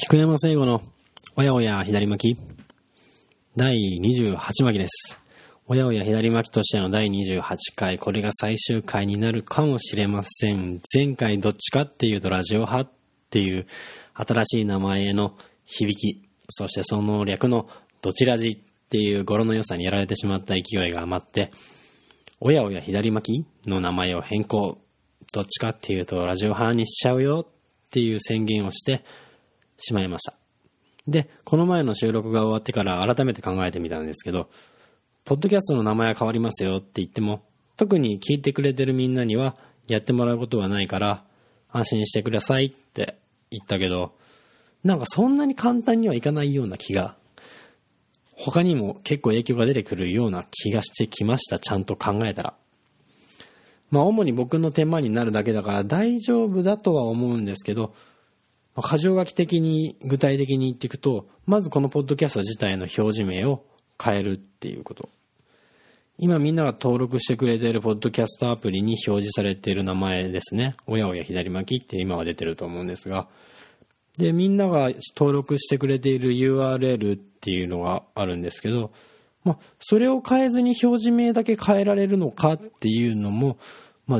菊山聖吾のおやおや左巻き第28巻です。おやおや左巻きとしての第28回、これが最終回になるかもしれません。前回どっちかっていうとラジオ派っていう新しい名前への響き、そしてその略のどちらじっていう語呂の良さにやられてしまった勢いが余って、おやおや左巻きの名前を変更、どっちかっていうとラジオ派にしちゃうよっていう宣言をしてしまいました。で、この前の収録が終わってから改めて考えてみたんですけど、ポッドキャストの名前は変わりますよって言っても、特に聞いてくれてるみんなにはやってもらうことはないから安心してくださいって言ったけど、なんかそんなに簡単にはいかないような気が、他にも結構影響が出てくるような気がしてきました。ちゃんと考えたら主に僕の手間になるだけだから大丈夫だとは思うんですけど、箇条書き的に具体的に言っていくと、まずこのポッドキャスト自体の表示名を変えるっていうこと。今みんなが登録してくれているポッドキャストアプリに表示されている名前ですね。おやおや左巻きって今は出てると思うんですが、でみんなが登録してくれている URL っていうのがあるんですけど、それを変えずに表示名だけ変えられるのかっていうのも、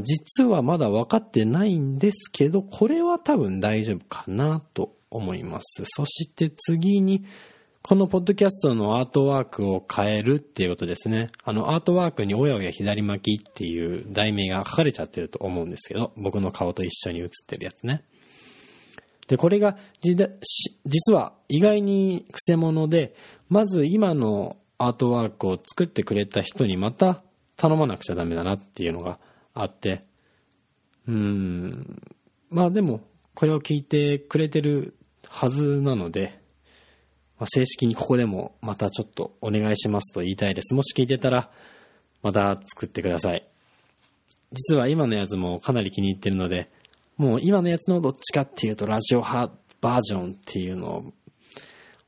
実はまだ分かってないんですけど、これは多分大丈夫かなと思います。そして次に、このポッドキャストのアートワークを変えるっていうことですね。アートワークにおやおや左巻きっていう題名が書かれちゃってると思うんですけど、僕の顔と一緒に写ってるやつね。で、これが実は意外にクセモノで、まず今のアートワークを作ってくれた人にまた頼まなくちゃダメだなっていうのがあって、でもこれを聞いてくれてるはずなので、正式にここでもまたちょっとお願いしますと言いたいです。もし聞いてたらまた作ってください。実は今のやつもかなり気に入ってるので、もう今のやつのどっちかっていうとラジオ派バージョンっていうのを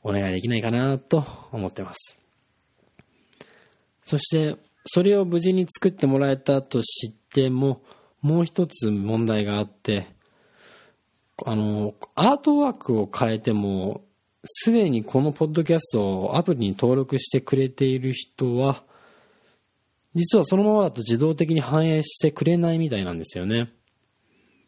お願いできないかなと思ってます。そしてそれを無事に作ってもらえたとしても、もう一つ問題があって、アートワークを変えても、すでにこのポッドキャストをアプリに登録してくれている人は、実はそのままだと自動的に反映してくれないみたいなんですよね。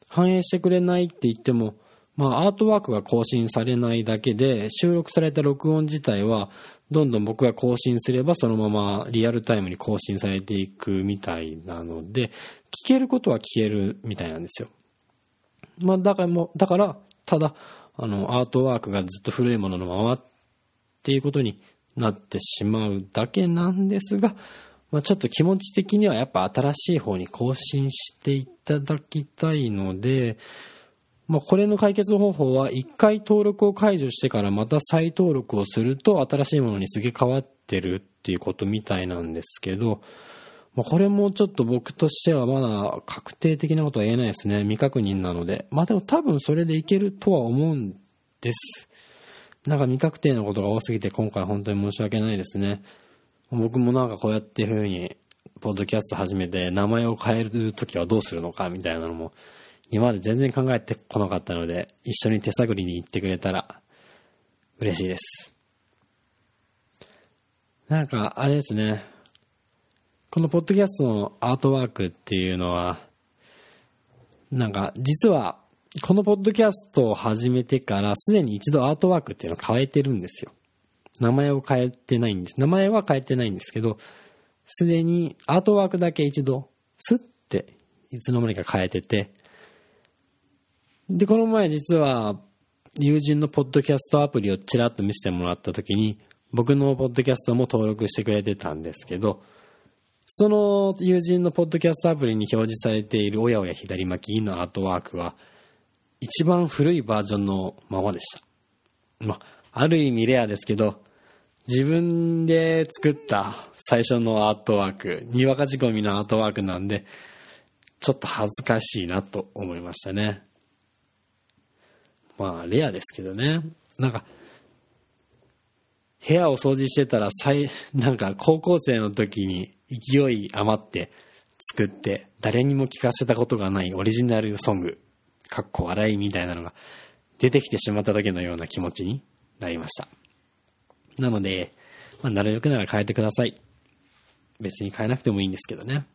反映してくれないって言っても、アートワークが更新されないだけで、収録された録音自体はどんどん僕が更新すればそのままリアルタイムに更新されていくみたいなので、聞けることは聞けるみたいなんですよ。だからただアートワークがずっと古いもののままっていうことになってしまうだけなんですが、ちょっと気持ち的にはやっぱ新しい方に更新していただきたいので、これの解決方法は一回登録を解除してからまた再登録をすると新しいものにすげえ変わってるっていうことみたいなんですけど、これもちょっと僕としてはまだ確定的なことは言えないですね。未確認なので。でも多分それでいけるとは思うんです。なんか未確定なことが多すぎて今回本当に申し訳ないですね。僕もなんかこうやって風にポッドキャスト始めて名前を変えるときはどうするのかみたいなのも今まで全然考えてこなかったので、一緒に手探りに行ってくれたら嬉しいです。なんかあれですね。このポッドキャストのアートワークっていうのは、なんか実はこのポッドキャストを始めてからすでに一度アートワークっていうのを変えてるんですよ。名前を変えてないんです。名前は変えてないんですけど、すでにアートワークだけ一度スッていつの間にか変えてて、でこの前実は友人のポッドキャストアプリをちらっと見せてもらった時に、僕のポッドキャストも登録してくれてたんですけど、その友人のポッドキャストアプリに表示されているおやおや左巻きのアートワークは一番古いバージョンのままでした。ある意味レアですけど、自分で作った最初のアートワーク、にわか仕込みのアートワークなんで、ちょっと恥ずかしいなと思いましたね。レアですけどね。なんか部屋を掃除してたらなんか高校生の時に勢い余って作って誰にも聞かせたことがないオリジナルソング（笑いみたいなのが出てきてしまった時のような気持ちになりました。なので、なるべくなら変えてください。別に変えなくてもいいんですけどね。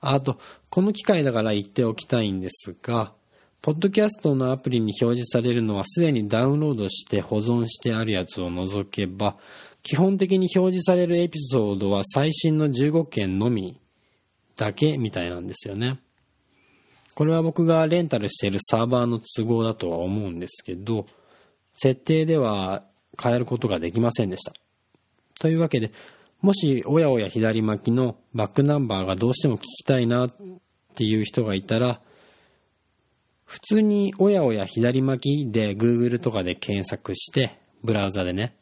あと、この機会だから言っておきたいんですが、ポッドキャストのアプリに表示されるのはすでにダウンロードして保存してあるやつを除けば、基本的に表示されるエピソードは最新の15件のみだけみたいなんですよね。これは僕がレンタルしているサーバーの都合だとは思うんですけど、設定では変えることができませんでした。というわけで、もしおやおや左巻きのバックナンバーがどうしても聞きたいなっていう人がいたら、普通におやおや左巻きで Google とかで検索して、ブラウザでね。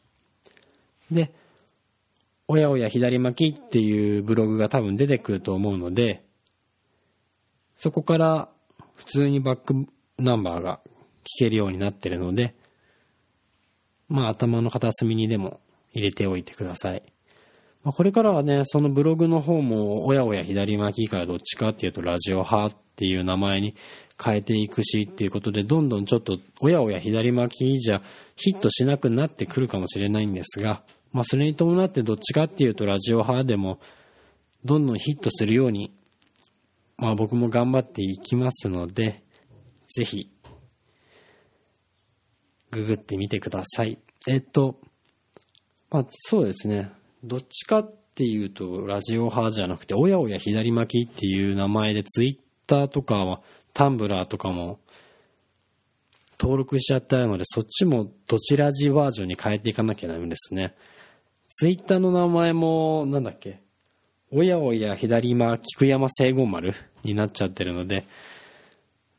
で、おやおや左巻きっていうブログが多分出てくると思うので、そこから普通にバックナンバーが聞けるようになってるので、頭の片隅にでも入れておいてください。これからはね、そのブログの方もおやおや左巻きからどっちかっていうとラジオ派っていう名前に変えていくしっていうことで、どんどんちょっとおやおや左巻きじゃヒットしなくなってくるかもしれないんですが、それに伴ってどっちかっていうとラジオ派でもどんどんヒットするように僕も頑張っていきますので、ぜひググってみてください。そうですね。どっちかっていうとラジオ派じゃなくて、おやおや左巻きっていう名前でツイッターとかはタンブラーとかも登録しちゃったので、そっちもどちらじバージョンに変えていかなきゃダメですね。ツイッターの名前もおやおや左間菊山聖護丸になっちゃってるので、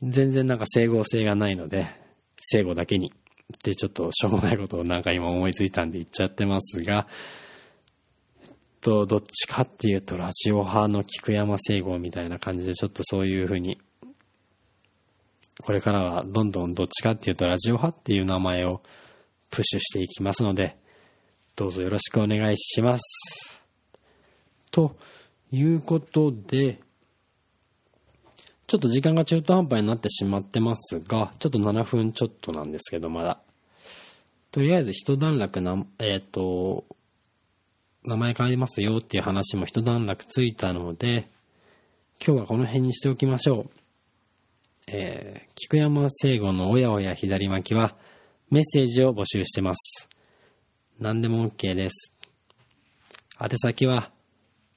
全然整合性がないので、聖護だけにってちょっとしょうもないことを今思いついたんで言っちゃってますが、どっちかっていうとラジオ派の菊山聖護みたいな感じで、ちょっとそういう風にこれからはどんどんどっちかっていうとラジオ派っていう名前をプッシュしていきますので、どうぞよろしくお願いします。ということで、ちょっと時間が中途半端になってしまってますが、ちょっと7分ちょっとなんですけど、まだとりあえず一段落な名前変わりますよっていう話も一段落ついたので、今日はこの辺にしておきましょう。菊山聖護のおやおや左巻きはメッセージを募集してます。何でも OK です。宛先は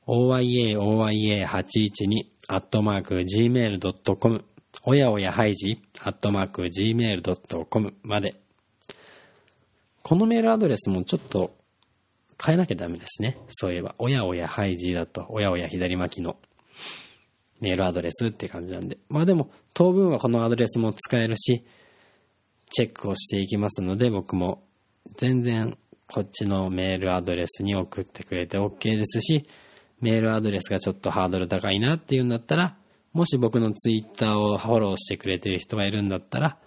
oyaoya812@gmail.com おやおやハイジ@gmail.com まで。このメールアドレスもちょっと変えなきゃダメですね。そういえばおやおやハイジだとおやおや左巻きのメールアドレスって感じなんで、でも当分はこのアドレスも使えるし、チェックをしていきますので、僕も全然こっちのメールアドレスに送ってくれて OK ですし、メールアドレスがちょっとハードル高いなっていうんだったら、もし僕のツイッターをフォローしてくれてる人がいるんだったら、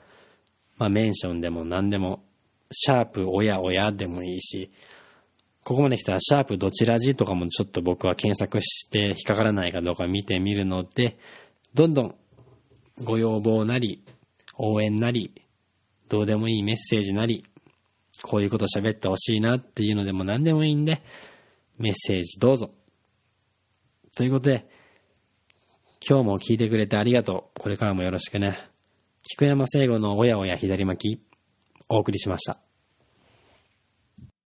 メンションでも何でも、#おやおやでもいいし、ここまで来たら#どちらじとかもちょっと僕は検索して引っかからないかどうか見てみるので、どんどんご要望なり、応援なり、どうでもいいメッセージなり、こういうこと喋ってほしいなっていうのでも何でもいいんで、メッセージどうぞ。ということで、今日も聞いてくれてありがとう。これからもよろしくね。菊山聖護のおやおや左巻き、お送りしました。